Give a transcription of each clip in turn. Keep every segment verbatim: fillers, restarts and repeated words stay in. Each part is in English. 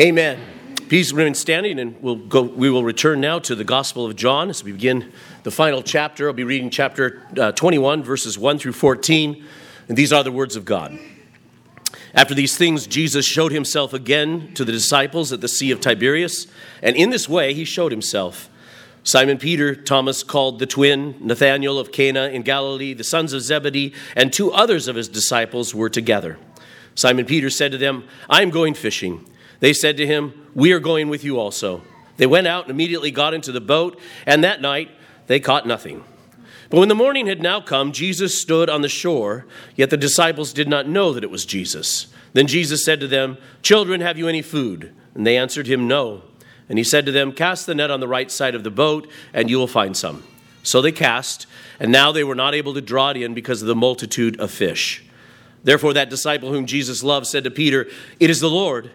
Amen. Please remain standing, and we'll go. We will return now to the Gospel of John as we begin the final chapter. I'll be reading chapter uh, twenty-one, verses one through fourteen, and these are the words of God. After these things, Jesus showed himself again to the disciples at the Sea of Tiberias, and in this way he showed himself. Simon Peter, Thomas called the twin, Nathanael of Cana in Galilee, the sons of Zebedee, and two others of his disciples were together. Simon Peter said to them, "I am going fishing." They said to him, "We are going with you also." They went out and immediately got into the boat, and that night they caught nothing. But when the morning had now come, Jesus stood on the shore, yet the disciples did not know that it was Jesus. Then Jesus said to them, "Children, have you any food?" And they answered him, "No." And he said to them, "Cast the net on the right side of the boat, and you will find some." So they cast, and now they were not able to draw it in because of the multitude of fish. Therefore that disciple whom Jesus loved said to Peter, "It is the Lord."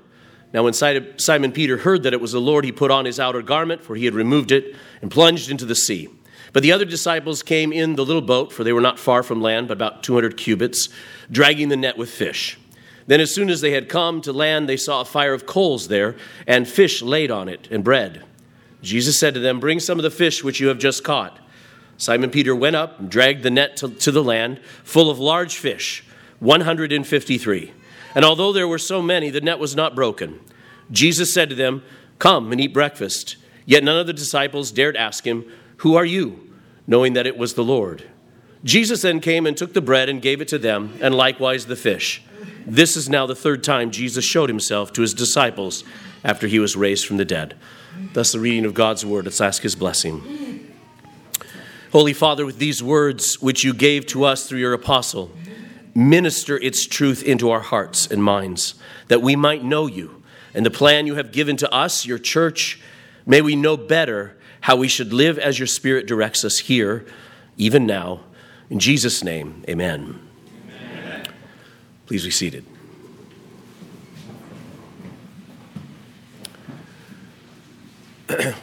Now when Simon Peter heard that it was the Lord, he put on his outer garment, for he had removed it, and plunged into the sea. But the other disciples came in the little boat, for they were not far from land, but about two hundred cubits, dragging the net with fish. Then as soon as they had come to land, they saw a fire of coals there, and fish laid on it, and bread. Jesus said to them, "Bring some of the fish which you have just caught." Simon Peter went up and dragged the net to, to the land, full of large fish, one hundred fifty-three. And although there were so many, the net was not broken. Jesus said to them, "Come and eat breakfast." Yet none of the disciples dared ask him, "Who are you?" knowing that it was the Lord. Jesus then came and took the bread and gave it to them, and likewise the fish. This is now the third time Jesus showed himself to his disciples after he was raised from the dead. Thus the reading of God's word. Let's ask his blessing. Holy Father, with these words which you gave to us through your apostle, minister its truth into our hearts and minds, that we might know you and the plan you have given to us, your church. May we know better how we should live as your Spirit directs us here, even now. In Jesus' name, amen. Amen. Please be seated.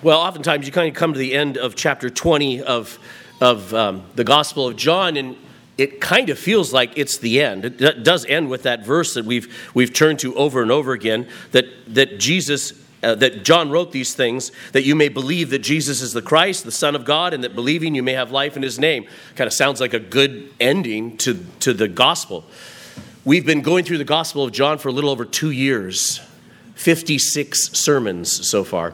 Well, oftentimes you kind of come to the end of chapter twenty of, of um, the Gospel of John, and it kind of feels like it's the end. It does end with that verse that we've we've turned to over and over again, that that Jesus, uh, that John wrote these things, that you may believe that Jesus is the Christ, the Son of God, and that believing you may have life in his name. Kind of sounds like a good ending to, to the gospel. We've been going through the Gospel of John for a little over two years, fifty-six sermons so far.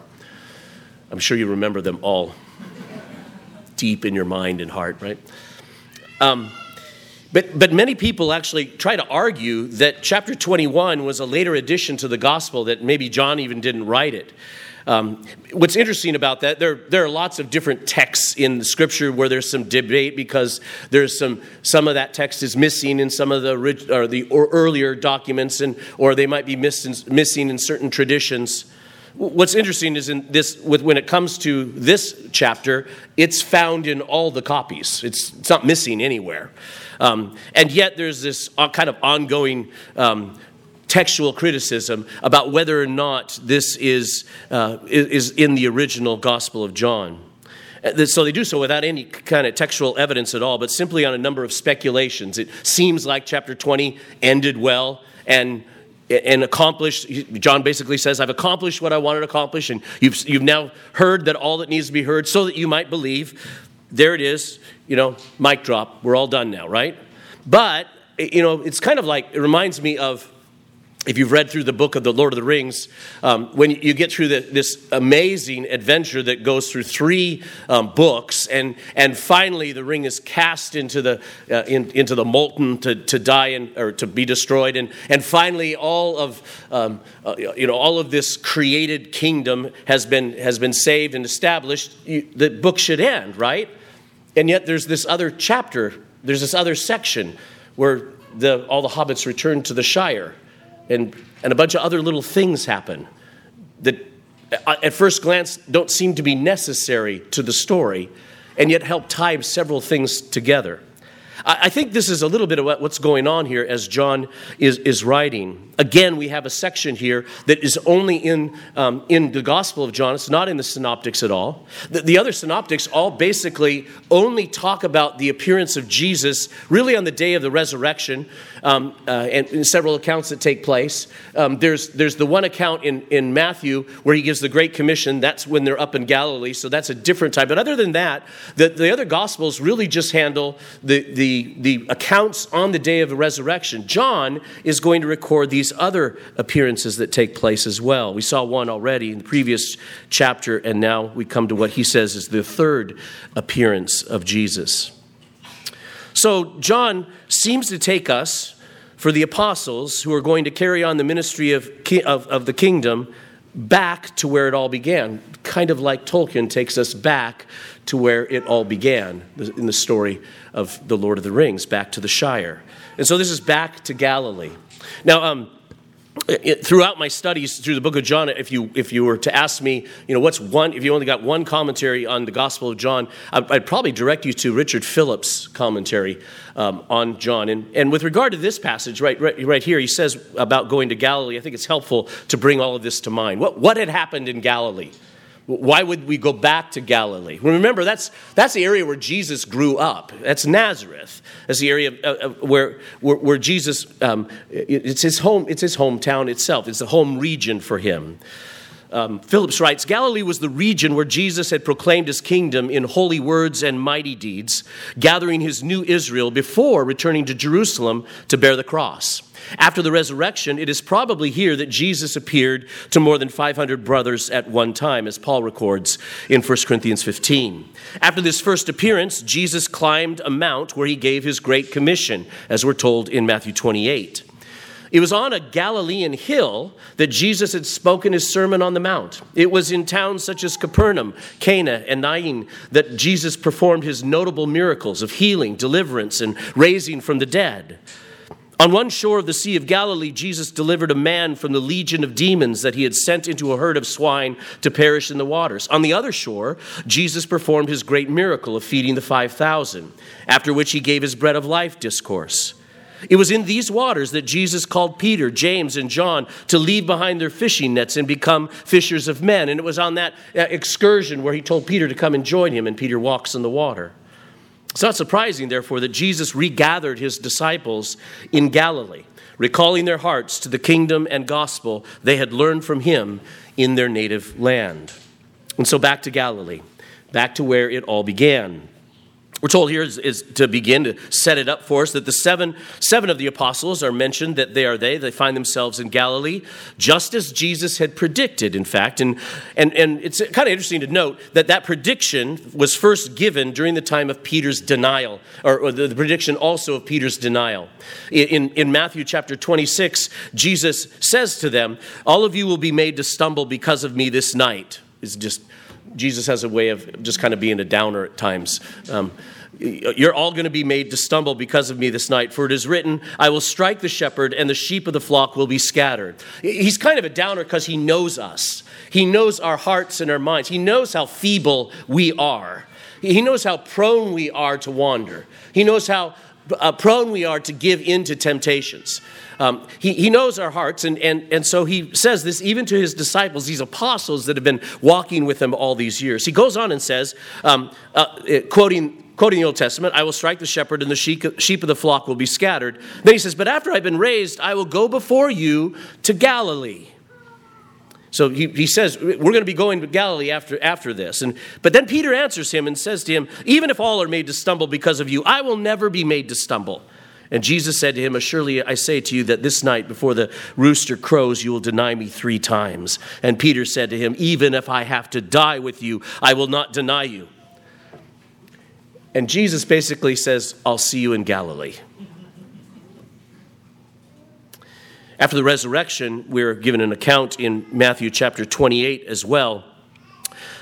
I'm sure you remember them all deep in your mind and heart, right? Um. But but many people actually try to argue that chapter twenty-one was a later addition to the gospel, that maybe John even didn't write it. Um, what's interesting about that, there there are lots of different texts in the scripture where there's some debate because there's some some of that text is missing in some of the orig- or the or earlier documents, and or they might be miss in, missing in certain traditions. What's interesting is in this, with, when it comes to this chapter, it's found in all the copies. It's, it's not missing anywhere. Um, and yet there's this kind of ongoing um, textual criticism about whether or not this is uh, is in the original Gospel of John. So they do so without any kind of textual evidence at all, but simply on a number of speculations. It seems like chapter twenty ended well and and accomplished. John basically says, "I've accomplished what I wanted to accomplish, and you've you've now heard that all that needs to be heard so that you might believe." There it is, you know, mic drop. We're all done now, right? But, you know, it's kind of like, it reminds me of, if you've read through the book of the Lord of the Rings, um, when you get through the, this amazing adventure that goes through three um, books, and and finally the ring is cast into the uh, in, into the molten to, to die and or to be destroyed, and and finally all of um, uh, you know all of this created kingdom has been has been saved and established. You, the book should end, right? And yet there's this other chapter, there's this other section where the all the hobbits return to the Shire. And and a bunch of other little things happen that at first glance don't seem to be necessary to the story, and yet help tie several things together. I think this is a little bit of what's going on here as John is, is writing. Again, we have a section here that is only in um, in the Gospel of John. It's not in the Synoptics at all. The, the other Synoptics all basically only talk about the appearance of Jesus really on the day of the resurrection um, uh, and, and several accounts that take place. Um, there's there's the one account in, in Matthew where he gives the Great Commission. That's when they're up in Galilee, so that's a different time. But other than that, the, the other Gospels really just handle the the The, the accounts on the day of the resurrection. John is going to record these other appearances that take place as well. We saw one already in the previous chapter, and now we come to what he says is the third appearance of Jesus. So John seems to take us, for the apostles who are going to carry on the ministry of, of, of the kingdom, back to where it all began, kind of like Tolkien takes us back to where it all began in the story of the Lord of the Rings, back to the Shire. And so this is back to Galilee. Now, um, it, throughout my studies through the book of John, if you if you were to ask me, you know, what's one, if you only got one commentary on the Gospel of John, I'd, I'd probably direct you to Richard Phillips' commentary um, on John. And and with regard to this passage right, right right here, he says about going to Galilee, I think it's helpful to bring all of this to mind. What what had happened in Galilee? Why would we go back to Galilee? Remember, that's that's the area where Jesus grew up. That's Nazareth. That's the area uh, where, where where Jesus. Um, it's his home. It's his hometown itself. It's the home region for him. Um, Phillips writes, Galilee was the region where Jesus had proclaimed his kingdom in holy words and mighty deeds, gathering his new Israel before returning to Jerusalem to bear the cross. After the resurrection, it is probably here that Jesus appeared to more than five hundred brothers at one time, as Paul records in First Corinthians fifteen. After this first appearance, Jesus climbed a mount where he gave his great commission, as we're told in Matthew twenty-eight. It was on a Galilean hill that Jesus had spoken his Sermon on the Mount. It was in towns such as Capernaum, Cana, and Nain that Jesus performed his notable miracles of healing, deliverance, and raising from the dead. On one shore of the Sea of Galilee, Jesus delivered a man from the legion of demons that he had sent into a herd of swine to perish in the waters. On the other shore, Jesus performed his great miracle of feeding the five thousand, after which he gave his bread of life discourse. It was in these waters that Jesus called Peter, James, and John to leave behind their fishing nets and become fishers of men. And it was on that excursion where he told Peter to come and join him, and Peter walks in the water. It's not surprising, therefore, that Jesus regathered his disciples in Galilee, recalling their hearts to the kingdom and gospel they had learned from him in their native land. And so back to Galilee, back to where it all began. We're told here is, is to begin to set it up for us that the seven seven of the apostles are mentioned, that they are they. They find themselves in Galilee, just as Jesus had predicted, in fact. And and, and it's kind of interesting to note that that prediction was first given during the time of Peter's denial, or, or the, the prediction also of Peter's denial. In, in Matthew chapter twenty-six, Jesus says to them, "All of you will be made to stumble because of me this night." It's just... Jesus has a way of just kind of being a downer at times. Um, you're all going to be made to stumble because of me this night, for it is written, I will strike the shepherd and the sheep of the flock will be scattered. He's kind of a downer because he knows us. He knows our hearts and our minds. He knows how feeble we are. He knows how prone we are to wander. He knows how uh, prone we are to give in to temptations. Um, he, he knows our hearts, and, and, and so he says this even to his disciples, these apostles that have been walking with him all these years. He goes on and says, um, uh, quoting quoting the Old Testament, I will strike the shepherd and the sheep of the flock will be scattered. Then he says, but after I've been raised, I will go before you to Galilee. So he, he says, we're going to be going to Galilee after after this. And but then Peter answers him and says to him, even if all are made to stumble because of you, I will never be made to stumble. And Jesus said to him, surely I say to you that this night before the rooster crows, you will deny me three times. And Peter said to him, even if I have to die with you, I will not deny you. And Jesus basically says, I'll see you in Galilee. After the resurrection, we're given an account in Matthew chapter twenty-eight as well.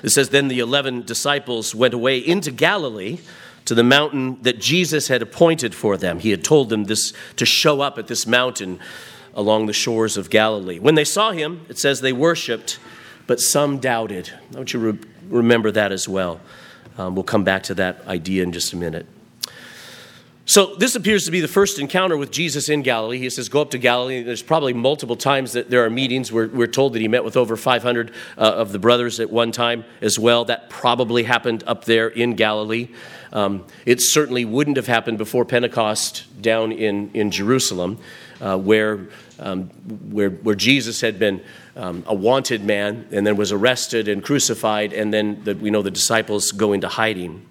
It says, then the eleven disciples went away into Galilee, to the mountain that Jesus had appointed for them. He had told them this to show up at this mountain along the shores of Galilee. When they saw him, it says they worshipped, but some doubted. I want you to re- remember that as well. Um, we'll come back to that idea in just a minute. So this appears to be the first encounter with Jesus in Galilee. He says, go up to Galilee. There's probably multiple times that there are meetings. We're, we're told that he met with over five hundred uh, of the brothers at one time as well. That probably happened up there in Galilee. Um, it certainly wouldn't have happened before Pentecost down in, in Jerusalem, uh, where, um, where, where Jesus had been um, a wanted man and then was arrested and crucified, and then the, we know the disciples go into hiding.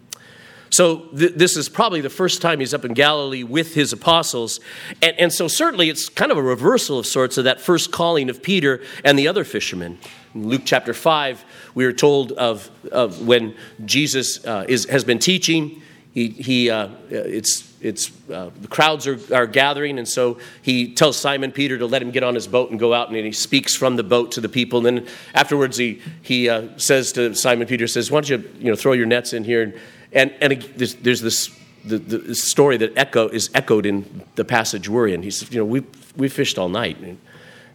So th- this is probably the first time he's up in Galilee with his apostles. And, and so certainly it's kind of a reversal of sorts of that first calling of Peter and the other fishermen. In Luke chapter five, we are told of, of when Jesus uh, is, has been teaching. He, he uh, it's, it's, uh, the crowds are, are gathering, and so he tells Simon Peter to let him get on his boat and go out, and he speaks from the boat to the people. And then afterwards, he, he uh, says to Simon Peter, says, why don't you, you know, throw your nets in here? And, and, and there's, there's this the, the story that echo is echoed in the passage we're in. He says, you know, we we fished all night. And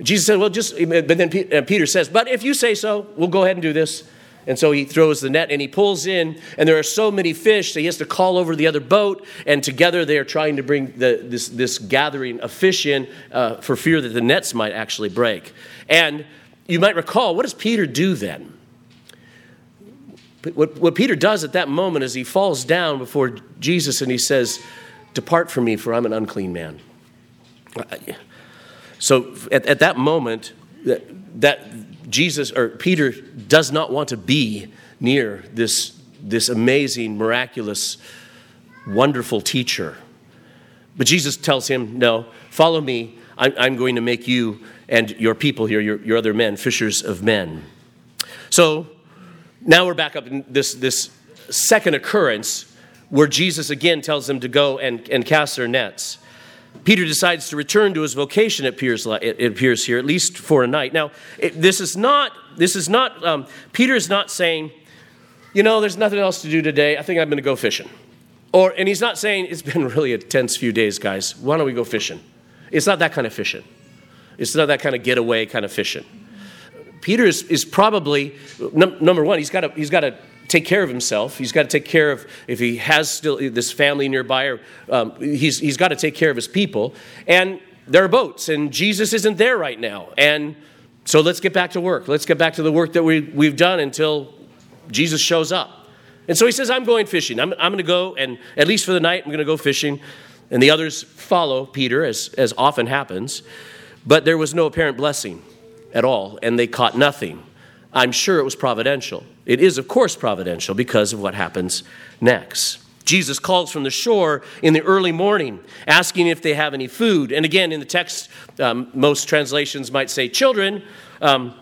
Jesus said, well, just, but then Peter says, but if you say so, we'll go ahead and do this. And so he throws the net and he pulls in, and there are so many fish that he has to call over the other boat, and together they are trying to bring the, this, this gathering of fish in uh, for fear that the nets might actually break. And you might recall, what does Peter do then? What, what Peter does at that moment is he falls down before Jesus and he says, depart from me, for I'm an unclean man. So at, at that moment, that, that Jesus or Peter does not want to be near this, this amazing, miraculous, wonderful teacher. But Jesus tells him, no, follow me. I'm, I'm going to make you and your people here, your, your other men, fishers of men. So now we're back up in this, this second occurrence where Jesus again tells them to go and, and cast their nets. Peter decides to return to his vocation, it appears, it appears here, at least for a night. Now, it, this is not, this is not um, Peter is not saying, you know, there's nothing else to do today. I think I'm going to go fishing. Or, and he's not saying, it's been really a tense few days, guys. Why don't we go fishing? It's not that kind of fishing. It's not that kind of getaway kind of fishing. Peter is, is probably, num- number one, he's got to, he's got to, take care of himself. He's got to take care of, if he has still this family nearby, or um, he's he's got to take care of his people. And there are boats, and Jesus isn't there right now. And so let's get back to work. Let's get back to the work that we, we've done until Jesus shows up. And so he says, I'm going fishing. I'm, I'm going to go, and at least for the night, I'm going to go fishing. And the others follow Peter, as, as often happens. But there was no apparent blessing at all, and they caught nothing. I'm sure it was providential. It is, of course, providential because of what happens next. Jesus calls from the shore in the early morning, asking if they have any food. And again, in the text, um, most translations might say, children, um,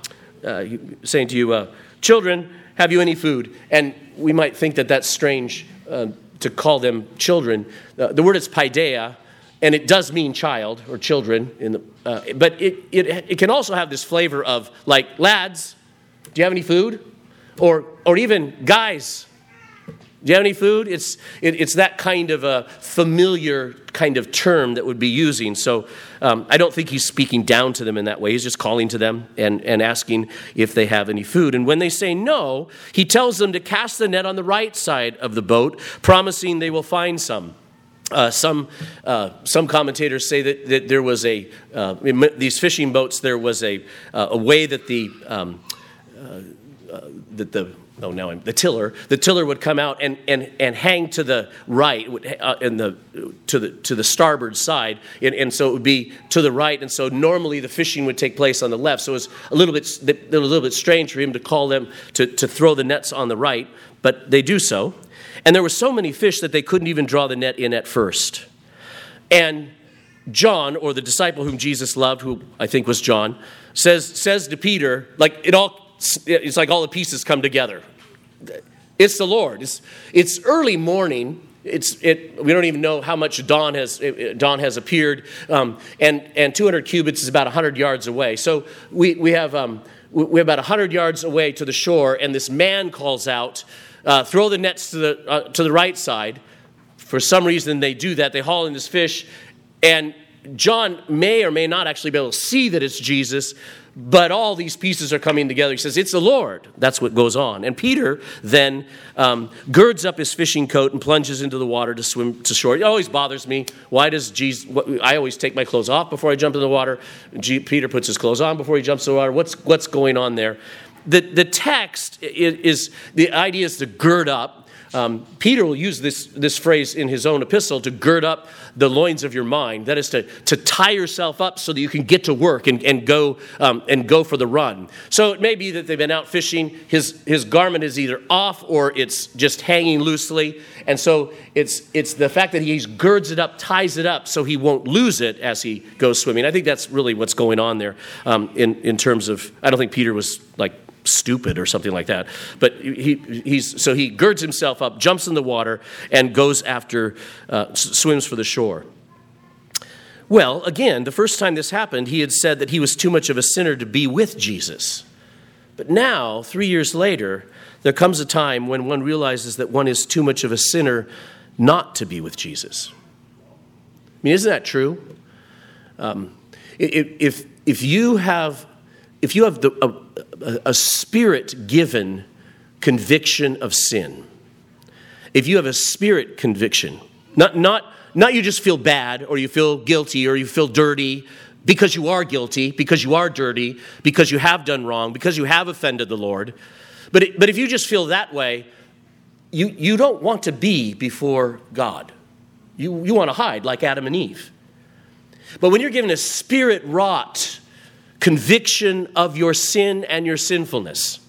uh, saying to you, uh, children, have you any food? And we might think that that's strange uh, to call them children. Uh, the word is paideia, and it does mean child or children. In the, uh, but it, it, it can also have this flavor of, like, lads, do you have any food? Or or even, guys, do you have any food? It's it, it's that kind of a familiar kind of term that would be using. So um, I don't think he's speaking down to them in that way. He's just calling to them and, and asking if they have any food. And when they say no, he tells them to cast the net on the right side of the boat, promising they will find some. Uh, some uh, some commentators say that, that there was a, uh, in these fishing boats, there was a, uh, a way that the... Um, uh, Uh, that the oh now I'm the tiller the tiller would come out and and, and hang to the right uh, and the to the to the starboard side, and, and so it would be to the right, and so normally the fishing would take place on the left. So it was a little bit a little bit strange for him to call them to, to throw the nets on the right, but they do so, and there were so many fish that they couldn't even draw the net in at first. And John, or the disciple whom Jesus loved, who I think was John, says says to Peter, like it all. It's like all the pieces come together. It's the Lord. It's, it's early morning. It's it. We don't even know how much dawn has dawn has appeared. Um, and and two hundred cubits is about one hundred yards away. So we we have um we're about one hundred yards away to the shore, and this man calls out, uh, "Throw the nets to the uh, to the right side." For some reason, they do that. They haul in this fish, and John may or may not actually be able to see that it's Jesus, but all these pieces are coming together. He says, it's the Lord. That's what goes on. And Peter then um, girds up his fishing coat and plunges into the water to swim to shore. It always bothers me. Why does Jesus, what, I always take my clothes off before I jump in the water. G, Peter puts his clothes on before he jumps in the water. What's, what's going on there? The, the text is, is, the idea is to gird up. Um, Peter will use this, this phrase in his own epistle, to gird up the loins of your mind. That is to, to tie yourself up so that you can get to work and, and go um, and go for the run. So it may be that they've been out fishing. His his garment is either off or it's just hanging loosely. And so it's it's the fact that he girds it up, ties it up so he won't lose it as he goes swimming. I think that's really what's going on there um, in, in terms of, I don't think Peter was like, stupid or something like that, but he he's so he girds himself up, jumps in the water, and goes after uh, swims for the shore. Well, again, the first time this happened, he had said that he was too much of a sinner to be with Jesus. But now, three years later, there comes a time when one realizes that one is too much of a sinner not to be with Jesus. I mean, isn't that true? Um, if if you have if you have the a, a spirit-given conviction of sin. If you have a spirit conviction, not not not you just feel bad or you feel guilty or you feel dirty because you are guilty, because you are dirty, because you have done wrong, because you have offended the Lord. But it, but if you just feel that way, you you don't want to be before God. You you want to hide like Adam and Eve. But when you're given a spirit-wrought conviction of your sin and your sinfulness.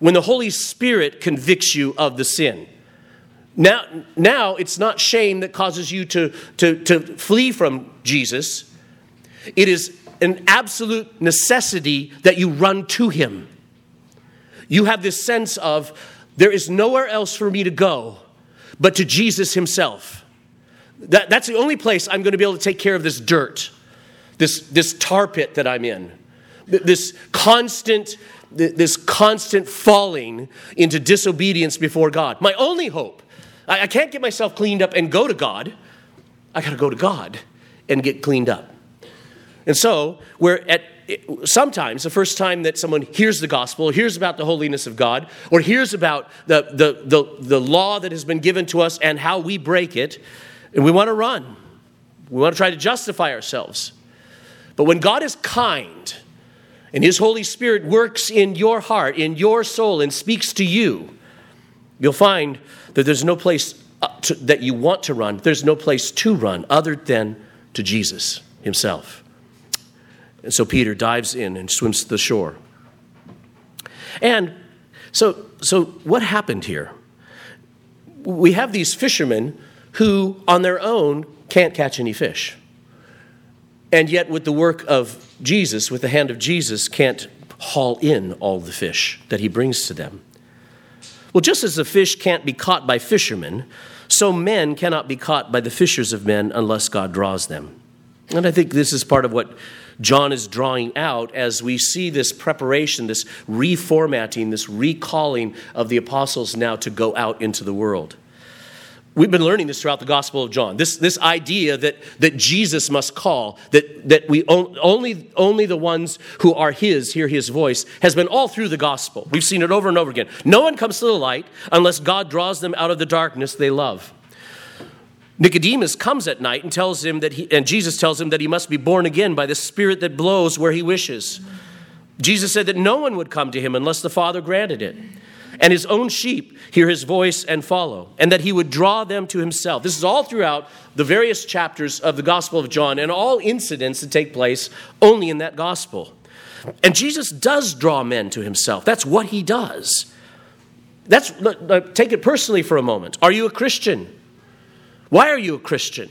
When the Holy Spirit convicts you of the sin. Now, now it's not shame that causes you to, to, to flee from Jesus. It is an absolute necessity that you run to him. You have this sense of, there is nowhere else for me to go but to Jesus himself. That, that's the only place I'm going to be able to take care of this dirt. This, this tar pit that I'm in. This constant, this constant falling into disobedience before God. My only hope, I can't get myself cleaned up and go to God. I got to go to God and get cleaned up. And so, we're at sometimes the first time that someone hears the gospel, hears about the holiness of God, or hears about the the the, the law that has been given to us and how we break it, and we want to run. We want to try to justify ourselves. But when God is kind, and his Holy Spirit works in your heart, in your soul, and speaks to you, you'll find that there's no place to, that you want to run. There's no place to run other than to Jesus himself. And so Peter dives in and swims to the shore. And so, so what happened here? We have these fishermen who, on their own, can't catch any fish. And yet with the work of Jesus, with the hand of Jesus, can't haul in all the fish that he brings to them. Well, just as the fish can't be caught by fishermen, so men cannot be caught by the fishers of men unless God draws them. And I think this is part of what John is drawing out as we see this preparation, this reformatting, this recalling of the apostles now to go out into the world. We've been learning this throughout the Gospel of John. This this idea that, that Jesus must call, that that we on, only only the ones who are his hear his voice, has been all through the Gospel. We've seen it over and over again. No one comes to the light unless God draws them out of the darkness they love. Nicodemus comes at night and tells him that he, and Jesus tells him that he must be born again by the Spirit that blows where he wishes. Jesus said that no one would come to him unless the Father granted it. And his own sheep hear his voice and follow, and that he would draw them to himself. This is all throughout the various chapters of the Gospel of John and all incidents that take place only in that gospel. And Jesus does draw men to himself. That's what he does. That's take it personally for a moment. Are you a Christian? Why are you a Christian?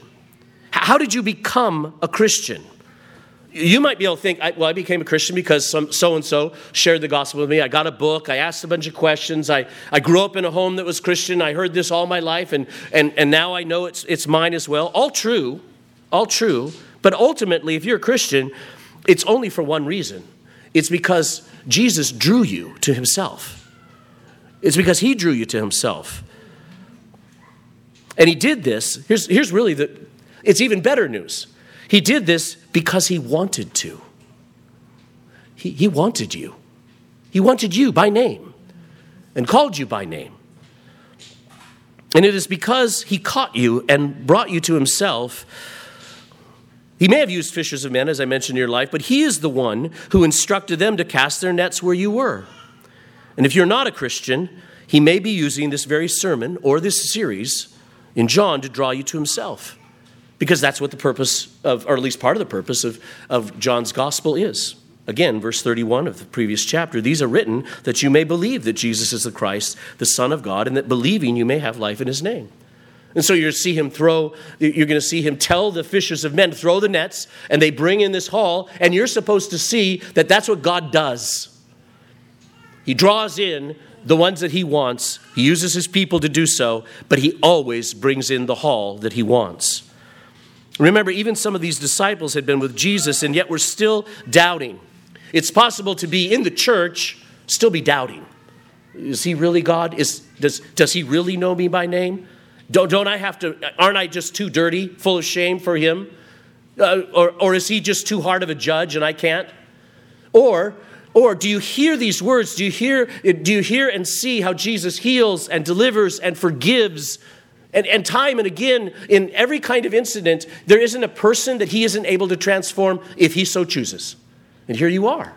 How did you become a Christian? You might be able to think, well, I became a Christian because some so-and-so shared the gospel with me. I got a book. I asked a bunch of questions. I, I grew up in a home that was Christian. I heard this all my life, and and, and now I know it's, it's mine as well. All true, all true. But ultimately, if you're a Christian, it's only for one reason. It's because Jesus drew you to himself. It's because he drew you to himself. And he did this. Here's, here's really the, it's even better news. He did this because he wanted to. He, he wanted you. He wanted you by name and called you by name. And it is because he caught you and brought you to himself. He may have used fishers of men, as I mentioned in your life, but he is the one who instructed them to cast their nets where you were. And if you're not a Christian, he may be using this very sermon or this series in John to draw you to himself, because that's what the purpose of, or at least part of the purpose of, of John's gospel is. Again, verse thirty-one of the previous chapter, these are written that you may believe that Jesus is the Christ, the Son of God, and that believing you may have life in his name. And so you're going to see him throw, you're going to see him tell the fishers of men, throw the nets, and they bring in this haul, and you're supposed to see that that's what God does. He draws in the ones that he wants. He uses his people to do so, but he always brings in the haul that he wants. Remember, even some of these disciples had been with Jesus and yet were still doubting. It's possible to be in the church, still be doubting. Is he really God? Is does does he really know me by name? Don't don't I have to? Aren't I just too dirty, full of shame for him? Uh, or or is he just too hard of a judge and I can't? Or or do you hear these words? Do you hear do you hear and see how Jesus heals and delivers and forgives? And, and time and again, in every kind of incident, there isn't a person that he isn't able to transform if he so chooses. And here you are.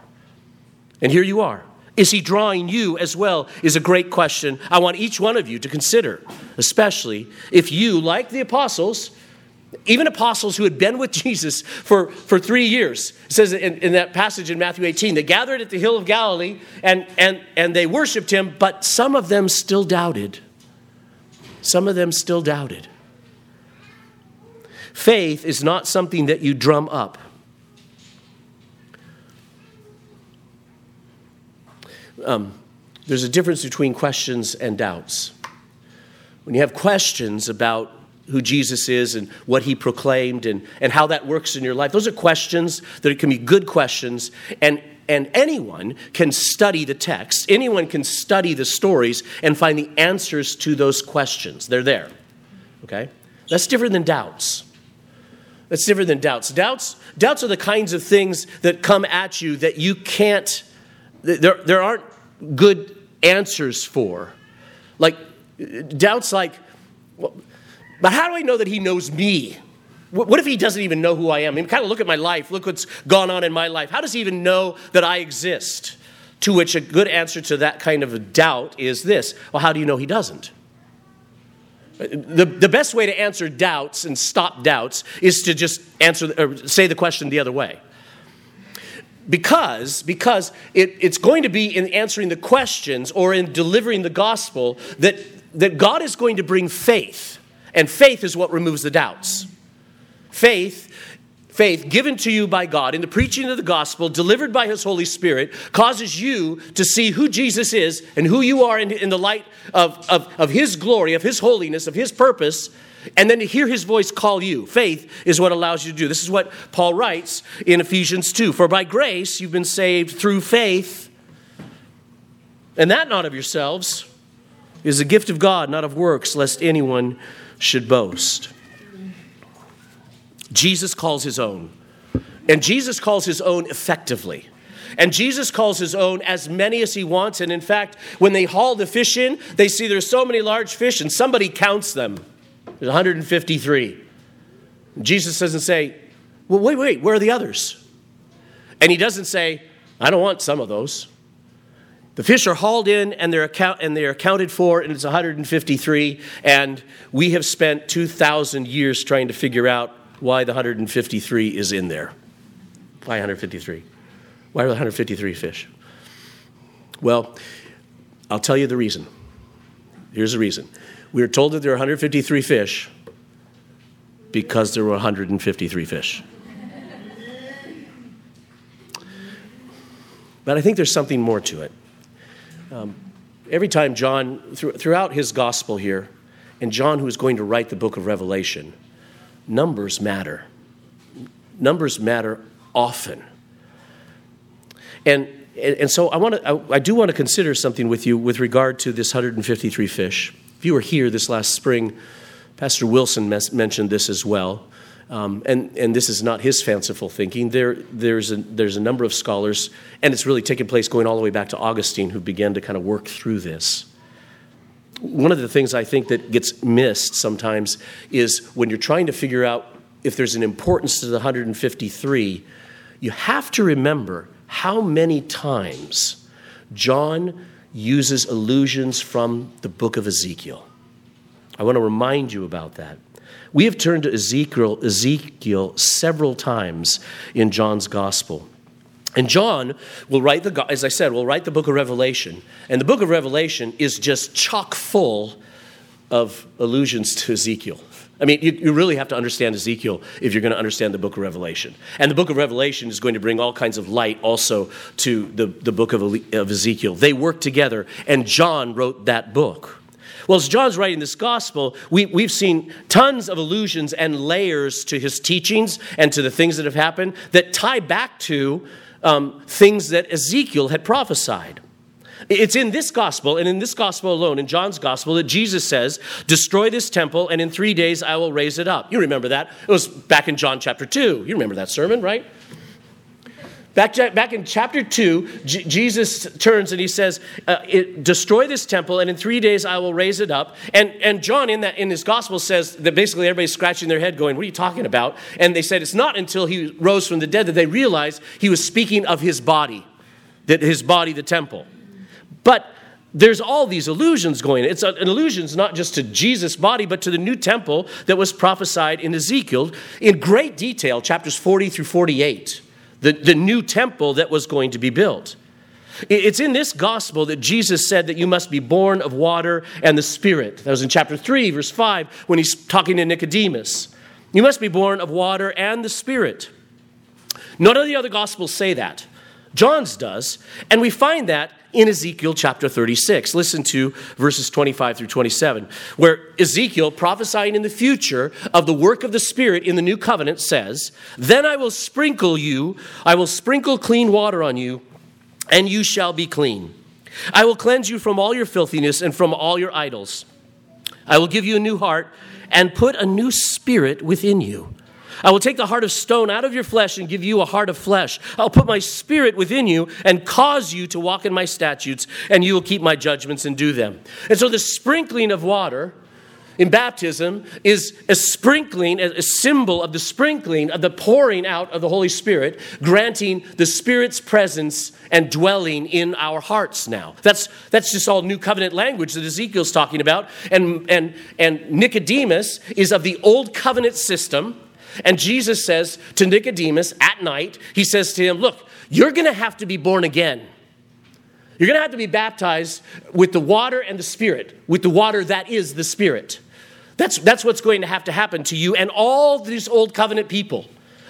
And here you are. Is he drawing you as well is a great question I want each one of you to consider, especially if you, like the apostles, even apostles who had been with Jesus for, for three years. It says in, in that passage in Matthew eighteen, they gathered at the hill of Galilee and, and, and they worshiped him, but some of them still doubted. Some of them still doubted. Faith is not something that you drum up. Um, there's a difference between questions and doubts. When you have questions about who Jesus is and what he proclaimed and, and how that works in your life, those are questions that can be good questions. And, and anyone can study the text. Anyone can study the stories and find the answers to those questions. They're there. Okay? That's different than doubts. That's different than doubts. Doubts, doubts are the kinds of things that come at you that you can't There, there aren't good answers for. Like, doubts like, well, but how do I know that he knows me? What if he doesn't even know who I am? I mean, kind of look at my life. Look what's gone on in my life. How does he even know that I exist? To which a good answer to that kind of a doubt is this. Well, how do you know he doesn't? The, the best way to answer doubts and stop doubts is to just answer or say the question the other way. Because because it, it's going to be in answering the questions or in delivering the gospel that, that God is going to bring faith. And faith is what removes the doubts. Faith, faith given to you by God in the preaching of the gospel, delivered by his Holy Spirit, causes you to see who Jesus is and who you are in, in the light of, of, of his glory, of his holiness, of his purpose, and then to hear his voice call you. Faith is what allows you to do. This is what Paul writes in Ephesians two. For by grace you've been saved through faith, and that not of yourselves, is a gift of God, not of works, lest anyone should boast. Jesus calls his own. And Jesus calls his own effectively. And Jesus calls his own as many as he wants. And in fact, when they haul the fish in, they see there's so many large fish, and somebody counts them. There's one hundred fifty-three. Jesus doesn't say, well, wait, wait, where are the others? And he doesn't say, I don't want some of those. The fish are hauled in and they're, account- and they're accounted for, and it's one hundred fifty-three. And we have spent two thousand years trying to figure out why the one hundred fifty-three is in there. Why one hundred fifty-three? Why are there one hundred fifty-three fish? Well, I'll tell you the reason. Here's the reason. We are told that there are one hundred fifty-three fish because there were one hundred fifty-three fish. But I think there's something more to it. Um, every time John, th- throughout his gospel here, and John, who is going to write the book of Revelation, numbers matter. Numbers matter often. And and, and so I want to I, I do want to consider something with you with regard to this one hundred fifty-three fish. If you were here this last spring, Pastor Wilson mes- mentioned this as well. Um, and, and this is not his fanciful thinking. There, there's, a, there's a number of scholars, and it's really taken place going all the way back to Augustine, who began to kind of work through this. One of the things I think that gets missed sometimes is when you're trying to figure out if there's an importance to the one hundred fifty-three, you have to remember how many times John uses allusions from the book of Ezekiel. I want to remind you about that. We have turned to Ezekiel, Ezekiel several times in John's gospel. And John will write, the, as I said, will write the book of Revelation. And the book of Revelation is just chock full of allusions to Ezekiel. I mean, you, you really have to understand Ezekiel if you're going to understand the book of Revelation. And the book of Revelation is going to bring all kinds of light also to the, the book of, of Ezekiel. They work together, and John wrote that book. Well, as John's writing this gospel, we, we've seen tons of allusions and layers to his teachings and to the things that have happened that tie back to um, things that Ezekiel had prophesied. It's in this gospel, and in this gospel alone, in John's gospel, that Jesus says, "Destroy this temple, and in three days I will raise it up." You remember that. It was back in John chapter two. You remember that sermon, right? Back, back in chapter two, J- Jesus turns and he says, uh, it, "Destroy this temple, and in three days I will raise it up." And and John in that in his gospel says that basically everybody's scratching their head, going, "What are you talking about?" And they said it's not until he rose from the dead that they realized he was speaking of his body, that his body, the temple. But there's all these allusions going. It's an allusions not just to Jesus' body, but to the new temple that was prophesied in Ezekiel in great detail, chapters forty through forty-eight. The, the new temple that was going to be built. It's in this gospel that Jesus said that you must be born of water and the Spirit. That was in chapter three, verse five, when he's talking to Nicodemus. You must be born of water and the Spirit. None of the other gospels say that. John's does, and we find that in Ezekiel chapter thirty-six. Listen to verses twenty-five through twenty-seven, where Ezekiel, prophesying in the future of the work of the Spirit in the new covenant, says, "Then I will sprinkle you, I will sprinkle clean water on you, and you shall be clean. I will cleanse you from all your filthiness and from all your idols. I will give you a new heart and put a new spirit within you. I will take the heart of stone out of your flesh and give you a heart of flesh. I'll put my spirit within you and cause you to walk in my statutes, and you will keep my judgments and do them." And so the sprinkling of water in baptism is a sprinkling, a symbol of the sprinkling, of the pouring out of the Holy Spirit, granting the Spirit's presence and dwelling in our hearts now. That's that's just all New Covenant language that Ezekiel's talking about. And, and, and Nicodemus is of the Old Covenant system. And Jesus says to Nicodemus at night, he says to him, "Look, you're going to have to be born again. You're going to have to be baptized with the water and the Spirit, with the water that is the Spirit. That's, that's what's going to have to happen to you and all these old covenant people,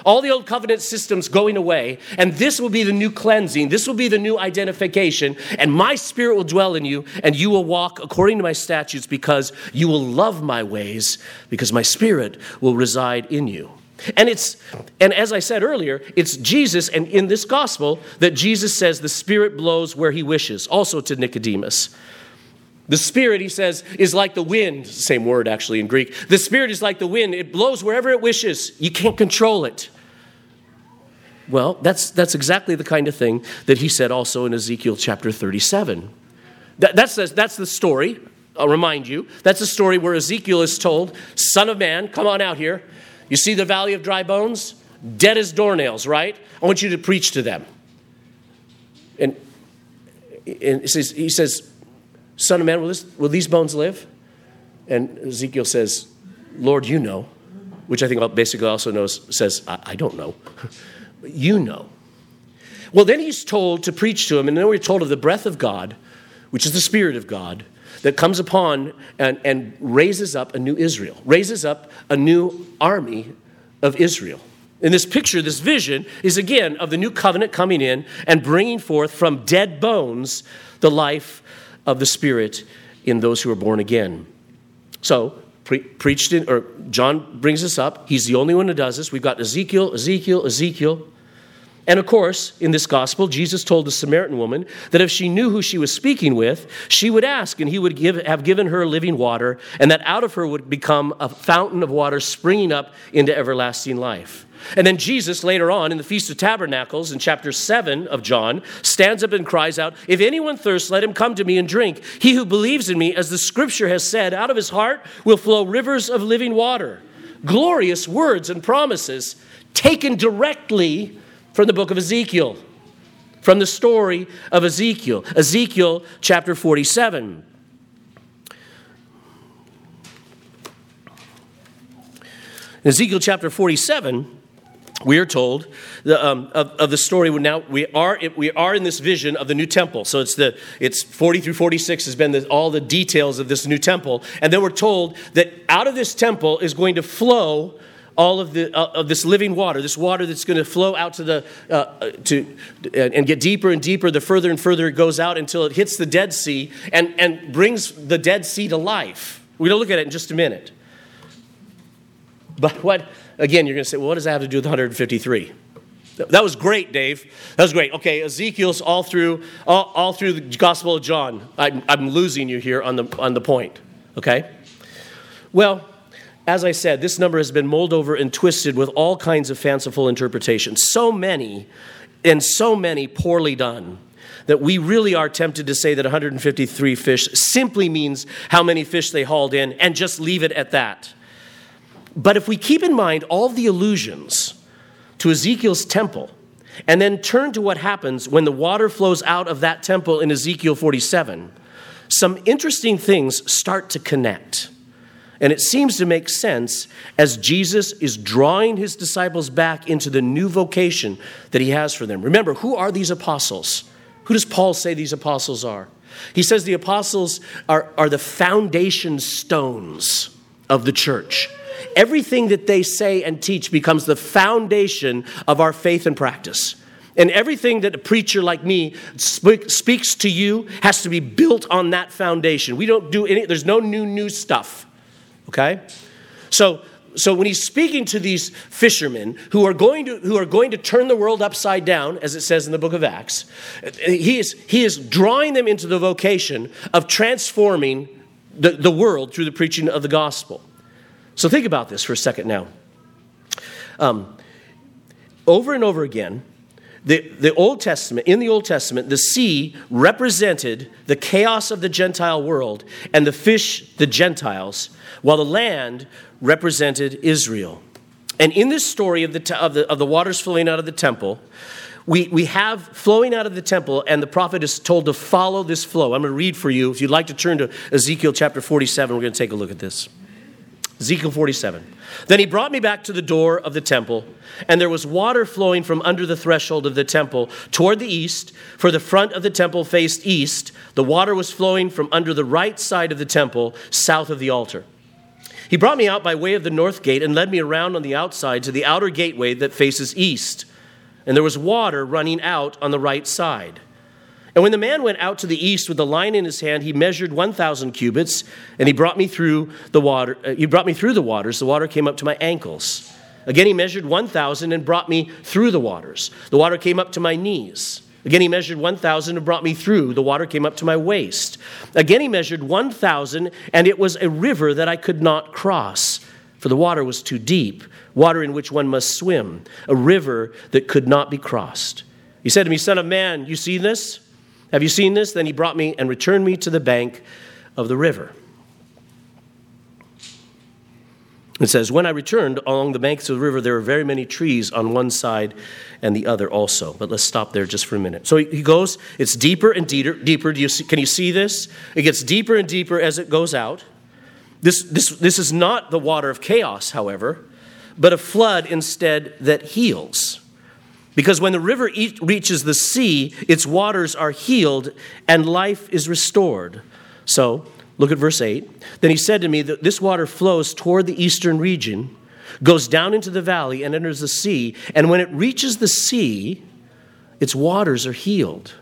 all the old covenant systems going away. And this will be the new cleansing. This will be the new identification. And my Spirit will dwell in you, and you will walk according to my statutes because you will love my ways because my Spirit will reside in you." And it's, and as I said earlier, it's Jesus, and in this gospel that Jesus says the Spirit blows where he wishes, also to Nicodemus. The Spirit, he says, is like the wind. Same word, actually, in Greek. The Spirit is like the wind. It blows wherever it wishes. You can't control it. Well, that's that's exactly the kind of thing that he said also in Ezekiel chapter thirty-seven. That, that's, that's the story, I'll remind you. That's the story where Ezekiel is told, "Son of man, come on out here. You see the valley of dry bones? Dead as doornails, right? I want you to preach to them." And, and he says, he says "Son of man, will, this, will these bones live?" And Ezekiel says, "Lord, you know," which I think basically also knows, says, I, I don't know. You know. Well, then he's told to preach to him, and then we're told of the breath of God, which is the Spirit of God, that comes upon and, and raises up a new Israel, raises up a new army of Israel. And this picture, this vision, is again of the new covenant coming in and bringing forth from dead bones the life of the Spirit in those who are born again. So, pre- preached in, or John brings this up. He's the only one who does this. We've got Ezekiel, Ezekiel, Ezekiel. And of course, in this gospel, Jesus told the Samaritan woman that if she knew who she was speaking with, she would ask, and he would give, have given her living water, and that out of her would become a fountain of water springing up into everlasting life. And then Jesus, later on, in the Feast of Tabernacles, in chapter seven of John, stands up and cries out, "If anyone thirsts, let him come to me and drink. He who believes in me, as the scripture has said, out of his heart will flow rivers of living water." Glorious words and promises taken directly from the book of Ezekiel, from the story of Ezekiel. Ezekiel chapter forty-seven. In Ezekiel chapter forty-seven, we are told the, um, of, of the story. Now we are we are in this vision of the new temple. So it's the it's forty through forty-six has been the, all the details of this new temple, and then we're told that out of this temple is going to flow all of the uh, of this living water, this water that's going to flow out to the uh, to and get deeper and deeper the further and further it goes out until it hits the Dead Sea and and brings the Dead Sea to life. We're going to look at it in just a minute, but what? Again, you're going to say, well, what does that have to do with one hundred fifty-three? That was great, Dave. That was great. Okay, Ezekiel's all through all, all through the Gospel of John. I'm, I'm losing you here on the on the point, okay? Well, as I said, this number has been mulled over and twisted with all kinds of fanciful interpretations. So many, and so many poorly done, that we really are tempted to say that one hundred fifty-three fish simply means how many fish they hauled in and just leave it at that. But if we keep in mind all the allusions to Ezekiel's temple and then turn to what happens when the water flows out of that temple in Ezekiel forty-seven, some interesting things start to connect. And it seems to make sense as Jesus is drawing his disciples back into the new vocation that he has for them. Remember, who are these apostles? Who does Paul say these apostles are? He says the apostles are, are the foundation stones of the church. Everything that they say and teach becomes the foundation of our faith and practice. And everything that a preacher like me speak, speaks to you has to be built on that foundation. We don't do any, there's no new, new stuff. Okay? So, so when he's speaking to these fishermen who are going to, who are going to turn the world upside down, as it says in the book of Acts, he is, he is drawing them into the vocation of transforming the, the world through the preaching of the gospel. So think about this for a second now. Um, over and over again, the, the Old Testament, in the Old Testament, the sea represented the chaos of the Gentile world and the fish, the Gentiles, while the land represented Israel. And in this story of the of the of the waters flowing out of the temple, We we have flowing out of the temple, and the prophet is told to follow this flow. I'm going to read for you. If you'd like to turn to Ezekiel chapter forty-seven, we're going to take a look at this. Ezekiel forty-seven. Then he brought me back to the door of the temple, and there was water flowing from under the threshold of the temple toward the east, for the front of the temple faced east. The water was flowing from under the right side of the temple, south of the altar. He brought me out by way of the north gate and led me around on the outside to the outer gateway that faces east. And there was water running out on the right side. And when the man went out to the east with the line in his hand, he measured one thousand cubits, and he brought me through the water. Uh, he brought me through the waters. The water came up to my ankles. Again, he measured one thousand and brought me through the waters. The water came up to my knees. Again, he measured one thousand and brought me through. The water came up to my waist. Again, he measured one thousand, and it was a river that I could not cross, for the water was too deep, water in which one must swim, a river that could not be crossed. He said to me, "Son of man, you see this? Have you seen this?" Then he brought me and returned me to the bank of the river. It says, when I returned along the banks of the river, there were very many trees on one side and the other also. But let's stop there just for a minute. So he goes, it's deeper and deeper. deeper. Do you see, can you see this? It gets deeper and deeper as it goes out. This, this, this is not the water of chaos, however, but a flood instead that heals. Because when the river e- reaches the sea, its waters are healed and life is restored. So, look at verse eight. Then he said to me that this water flows toward the eastern region, goes down into the valley and enters the sea. And when it reaches the sea, its waters are healed.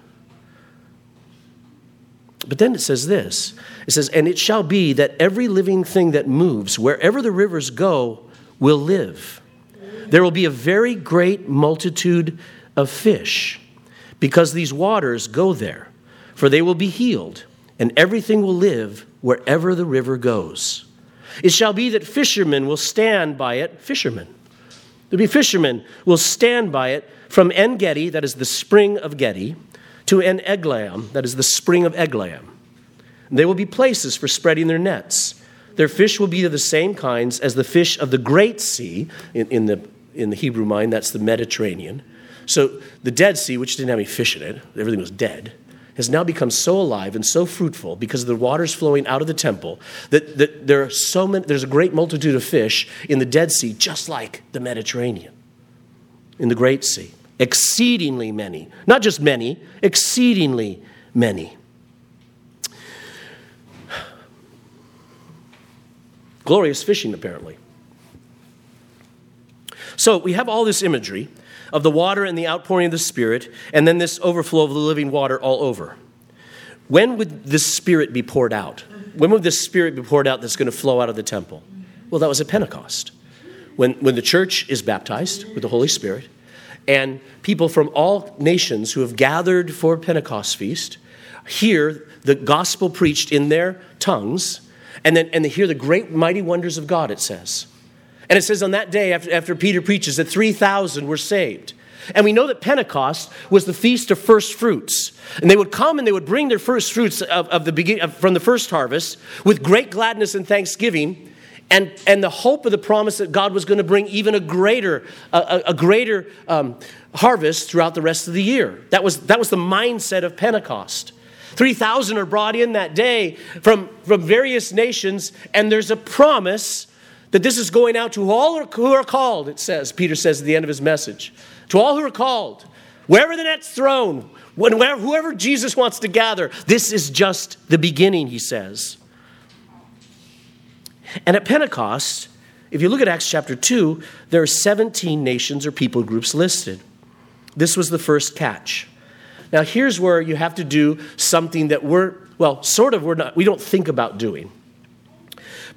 But then it says this. It says, and it shall be that every living thing that moves, wherever the rivers go, will live. There will be a very great multitude of fish, because these waters go there, for they will be healed, and everything will live wherever the river goes. It shall be that fishermen will stand by it, fishermen. There'll be fishermen will stand by it from En Gedi, that is the spring of Gedi, to En Eglam, that is the spring of Eglam. And there will be places for spreading their nets. Their fish will be of the same kinds as the fish of the Great Sea, in, in, the, in the Hebrew mind, that's the Mediterranean. So the Dead Sea, which didn't have any fish in it, everything was dead, has now become so alive and so fruitful because of the waters flowing out of the temple that, that there are so many, there's a great multitude of fish in the Dead Sea, just like the Mediterranean, in the Great Sea. Exceedingly many. Not just many, exceedingly many. Glorious fishing, apparently. So we have all this imagery of the water and the outpouring of the Spirit, and then this overflow of the living water all over. When would this Spirit be poured out? When would this Spirit be poured out that's going to flow out of the temple? Well, that was at Pentecost, when, when the church is baptized with the Holy Spirit, and people from all nations who have gathered for Pentecost feast hear the gospel preached in their tongues, and then and they hear the great mighty wonders of God, it says. And it says on that day, after, after Peter preaches, that three thousand were saved. And we know that Pentecost was the feast of first fruits. And they would come and they would bring their first fruits of, of the begin, of, from the first harvest with great gladness and thanksgiving, and, and the hope of the promise that God was going to bring even a greater, a, a greater um, harvest throughout the rest of the year. That was, that was the mindset of Pentecost. three thousand are brought in that day from, from various nations, and there's a promise that this is going out to all who are called, it says, Peter says at the end of his message. To all who are called, wherever the net's thrown, whenever, whoever Jesus wants to gather, this is just the beginning, he says. And at Pentecost, if you look at Acts chapter two, there are seventeen nations or people groups listed. This was the first catch. Now here's where you have to do something that we're, well, sort of we're not, we don't think about doing.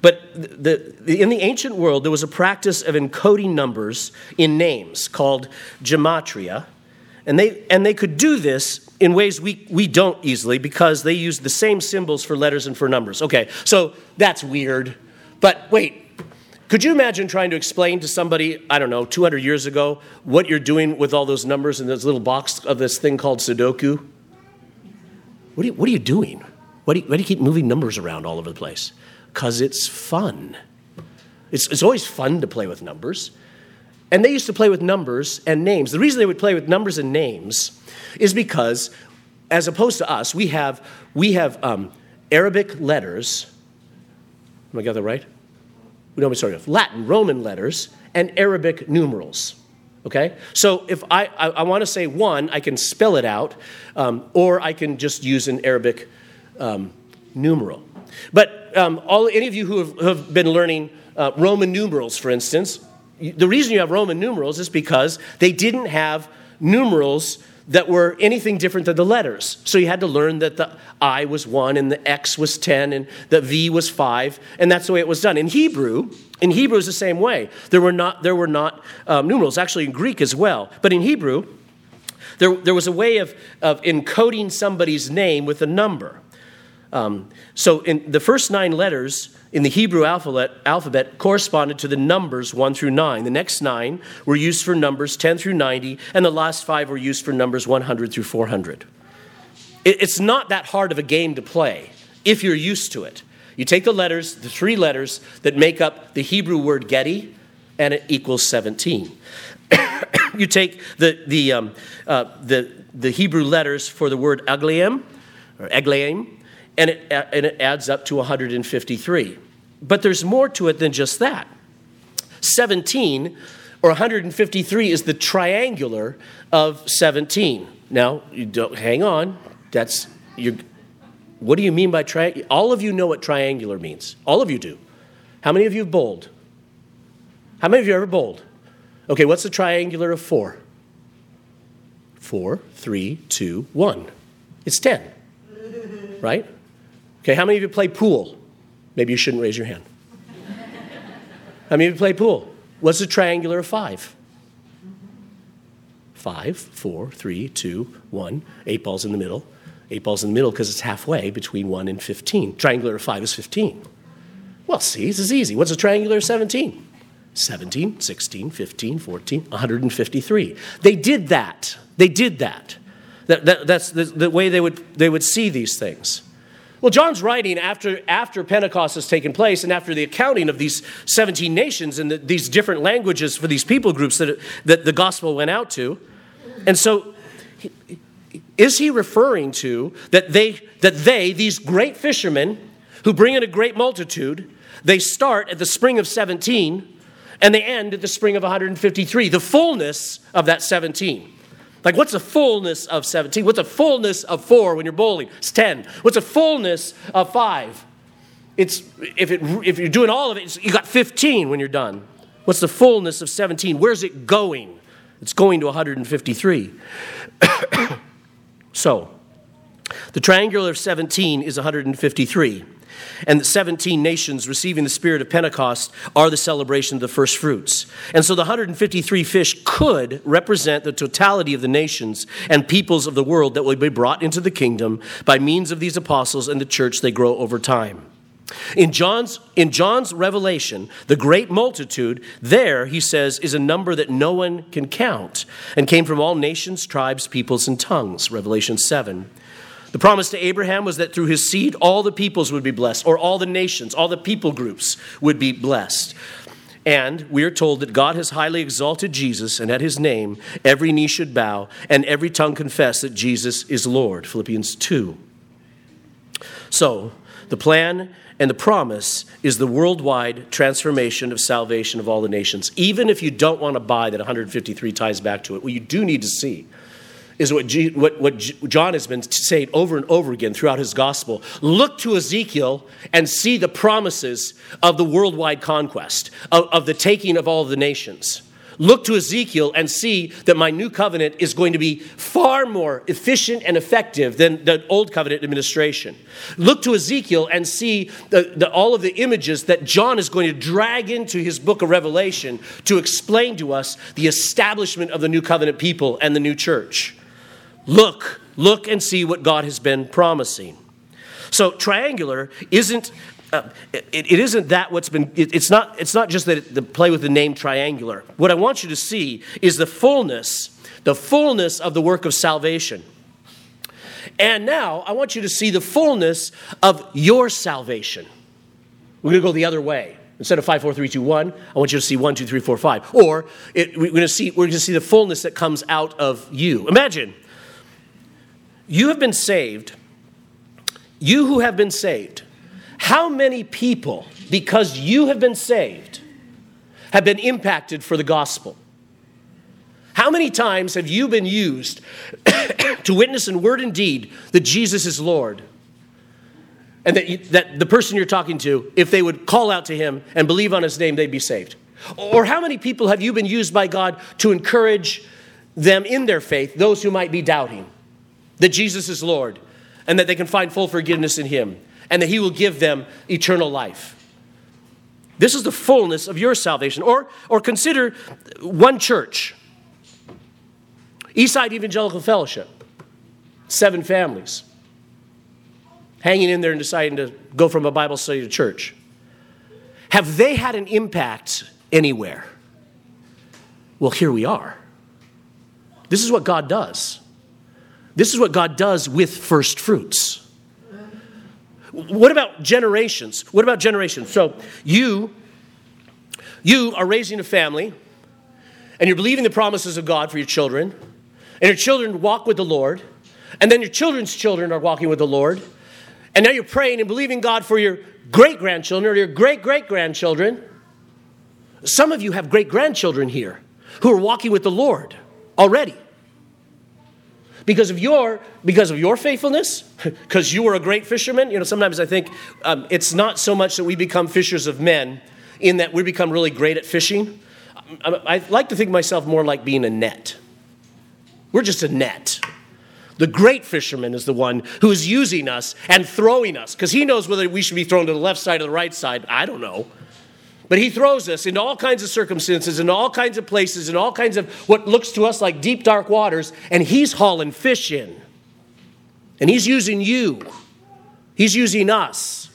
But the, the, in the ancient world, there was a practice of encoding numbers in names called gematria. And they and they could do this in ways we, we don't easily because they used the same symbols for letters and for numbers. Okay, so that's weird. But wait, could you imagine trying to explain to somebody, I don't know, two hundred years ago, what you're doing with all those numbers in this little box of this thing called Sudoku? What are you, what are you doing? Why do you, why do you keep moving numbers around all over the place? Because it's fun. It's, it's always fun to play with numbers. And they used to play with numbers and names. The reason they would play with numbers and names is because, as opposed to us, we have we have um, Arabic letters. Am I got that right? No, I'm sorry. Latin, Roman letters, and Arabic numerals. Okay? So if I, I, I want to say one, I can spell it out, um, or I can just use an Arabic um, numeral. But um, all any of you who have, have been learning uh, Roman numerals, for instance, the reason you have Roman numerals is because they didn't have numerals that were anything different than the letters. So you had to learn that the I was one and the X was ten and the V was five, and that's the way it was done. In Hebrew, in Hebrew is the same way. There were not there were not um, numerals, actually in Greek as well. But in Hebrew, there there was a way of of encoding somebody's name with a number. Um, so in the first nine letters in the Hebrew alphabet, alphabet corresponded to the numbers one through nine. The next nine were used for numbers ten through ninety, and the last five were used for numbers one hundred through four hundred. It, it's not that hard of a game to play if you're used to it. You take the letters, the three letters that make up the Hebrew word Gedi, and it equals seventeen. You take the the, um, uh, the the Hebrew letters for the word Eglam, or Eglam, And it, and it adds up to one hundred fifty-three. But there's more to it than just that. seventeen, or one hundred fifty-three, is the triangular of seventeen. Now, you don't, hang on. That's you're, what do you mean by triangular? All of you know what triangular means. All of you do. How many of you have bowled? How many of you ever bowled? Okay, what's the triangular of four? four, three, two, one. It's ten, right? Okay, how many of you play pool? Maybe you shouldn't raise your hand. How many of you play pool? What's the triangular of five? five, four, three, two, one. Eight ball's in the middle. Eight ball's in the middle because it's halfway between one and fifteen. Triangular of five is fifteen. Well, see, this is easy. What's a triangular of seventeen? seventeen, sixteen, fifteen, fourteen, one hundred fifty-three. They did that. They did that. that, that that's the, the way they would they would see these things. Well, John's writing after after Pentecost has taken place and after the accounting of these seventeen nations and the, these different languages for these people groups that, that the gospel went out to. And so is he referring to that they that they, these great fishermen who bring in a great multitude, they start at the spring of seventeen and they end at the spring of one hundred fifty-three, the fullness of that seventeen. Like, what's the fullness of seventeen? What's the fullness of four when you're bowling? It's ten. What's the fullness of five? It's if it if you're doing all of it, you got fifteen when you're done. What's the fullness of seventeen? Where's it going? It's going to one hundred fifty-three. So, the triangular of seventeen is one hundred fifty-three. And the seventeen nations receiving the Spirit of Pentecost are the celebration of the first fruits. And so the one hundred fifty-three fish could represent the totality of the nations and peoples of the world that will be brought into the kingdom by means of these apostles and the church they grow over time. In John's, in John's revelation, the great multitude, there, he says, is a number that no one can count and came from all nations, tribes, peoples, and tongues, Revelation seven. The promise to Abraham was that through his seed, all the peoples would be blessed, or all the nations, all the people groups would be blessed. And we are told that God has highly exalted Jesus, and at his name, every knee should bow, and every tongue confess that Jesus is Lord, Philippians two. So, the plan and the promise is the worldwide transformation of salvation of all the nations, even if you don't want to buy that one hundred fifty-three ties back to it. What you do need to see is what, G, what what John has been saying over and over again throughout his gospel. Look to Ezekiel and see the promises of the worldwide conquest, of, of the taking of all of the nations. Look to Ezekiel and see that my new covenant is going to be far more efficient and effective than the old covenant administration. Look to Ezekiel and see the, the, all of the images that John is going to drag into his book of Revelation to explain to us the establishment of the new covenant people and the new church. Look, look and see what God has been promising. So triangular isn't, uh, it, it isn't that what's been, it, it's not It's not just that it, the play with the name triangular. What I want you to see is the fullness, the fullness of the work of salvation. And now I want you to see the fullness of your salvation. We're going to go the other way. Instead of five, four, three, two, one, I want you to see one, two, three, four, five. Or it, we're going to see, we're going to see the fullness that comes out of you. Imagine. You have been saved. You who have been saved. How many people, because you have been saved, have been impacted for the gospel? How many times have you been used to witness in word and deed that Jesus is Lord? And that, you, that the person you're talking to, if they would call out to him and believe on his name, they'd be saved? Or how many people have you been used by God to encourage them in their faith, those who might be doubting? That Jesus is Lord, and that they can find full forgiveness in him, and that he will give them eternal life. This is the fullness of your salvation. Or, or consider one church. Eastside Evangelical Fellowship. Seven families. Hanging in there and deciding to go from a Bible study to church. Have they had an impact anywhere? Well, here we are. This is what God does. This is what God does with first fruits. What about generations? What about generations? So you, you are raising a family, and you're believing the promises of God for your children, and your children walk with the Lord, and then your children's children are walking with the Lord, and now you're praying and believing God for your great-grandchildren or your great-great-grandchildren. Some of you have great-grandchildren here who are walking with the Lord already. Because of your because of your faithfulness, because you were a great fisherman. You know, sometimes I think um, it's not so much that we become fishers of men in that we become really great at fishing. I, I like to think of myself more like being a net. We're just a net. The great fisherman is the one who is using us and throwing us because he knows whether we should be thrown to the left side or the right side. I don't know. But he throws us into all kinds of circumstances, in all kinds of places, in all kinds of what looks to us like deep, dark waters, and he's hauling fish in. And he's using you. He's using us.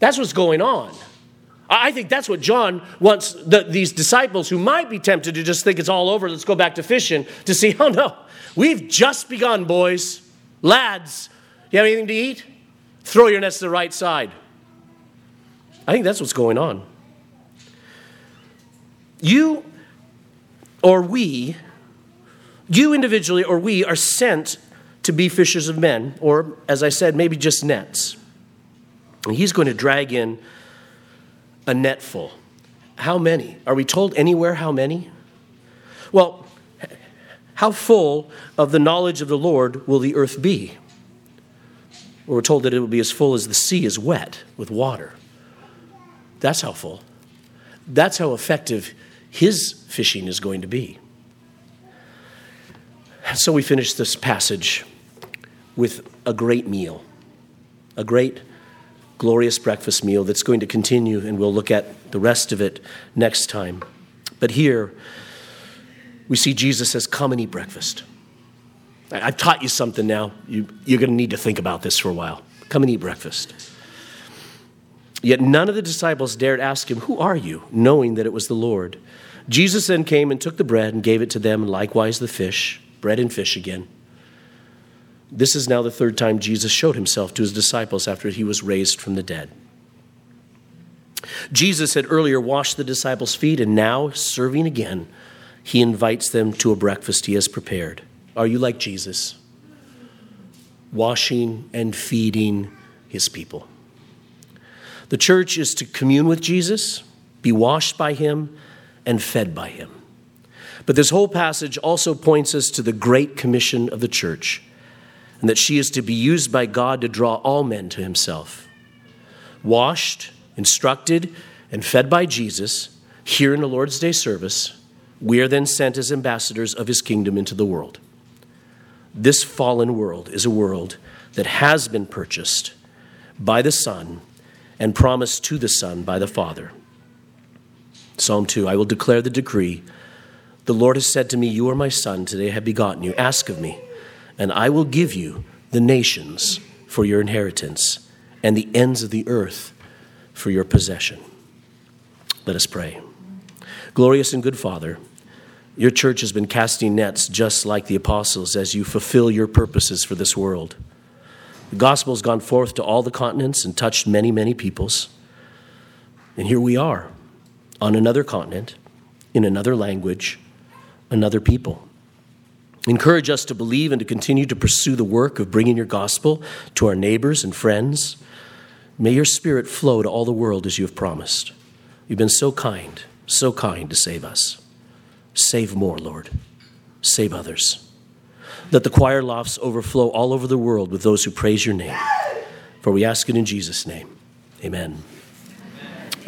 That's what's going on. I think that's what John wants the, these disciples who might be tempted to just think it's all over, let's go back to fishing, to see, oh no, we've just begun, boys, lads. You have anything to eat? Throw your nets to the right side. I think that's what's going on. You or we, you individually or we are sent to be fishers of men, or as I said, maybe just nets. And he's going to drag in a net full. How many? Are we told anywhere how many? Well, how full of the knowledge of the Lord will the earth be? Well, we're told that it will be as full as the sea is wet with water. That's how full. That's how effective his fishing is going to be. So we finish this passage with a great meal, a great, glorious breakfast meal that's going to continue, and we'll look at the rest of it next time. But here, we see Jesus says, come and eat breakfast. I've taught you something now. You, you're going to need to think about this for a while. Come and eat breakfast. Yet none of the disciples dared ask him, who are you? Knowing that it was the Lord. Jesus then came and took the bread and gave it to them, and likewise the fish, bread and fish again. This is now the third time Jesus showed himself to his disciples after he was raised from the dead. Jesus had earlier washed the disciples' feet, and now, serving again, he invites them to a breakfast he has prepared. Are you like Jesus? Washing and feeding his people. The church is to commune with Jesus, be washed by him, and fed by him. But this whole passage also points us to the great commission of the church, and that she is to be used by God to draw all men to himself. Washed, instructed, and fed by Jesus, here in the Lord's Day service, we are then sent as ambassadors of his kingdom into the world. This fallen world is a world that has been purchased by the Son and promised to the Son by the Father. Psalm two, I will declare the decree. The Lord has said to me, you are my son, today I have begotten you. Ask of me, and I will give you the nations for your inheritance and the ends of the earth for your possession. Let us pray. Glorious and good Father, your church has been casting nets just like the apostles as you fulfill your purposes for this world. The gospel has gone forth to all the continents and touched many, many peoples. And here we are on another continent, in another language, another people. Encourage us to believe and to continue to pursue the work of bringing your gospel to our neighbors and friends. May your spirit flow to all the world as you have promised. You've been so kind, so kind to save us. Save more, Lord. Save others. Let the choir lofts overflow all over the world with those who praise your name. For we ask it in Jesus' name. Amen.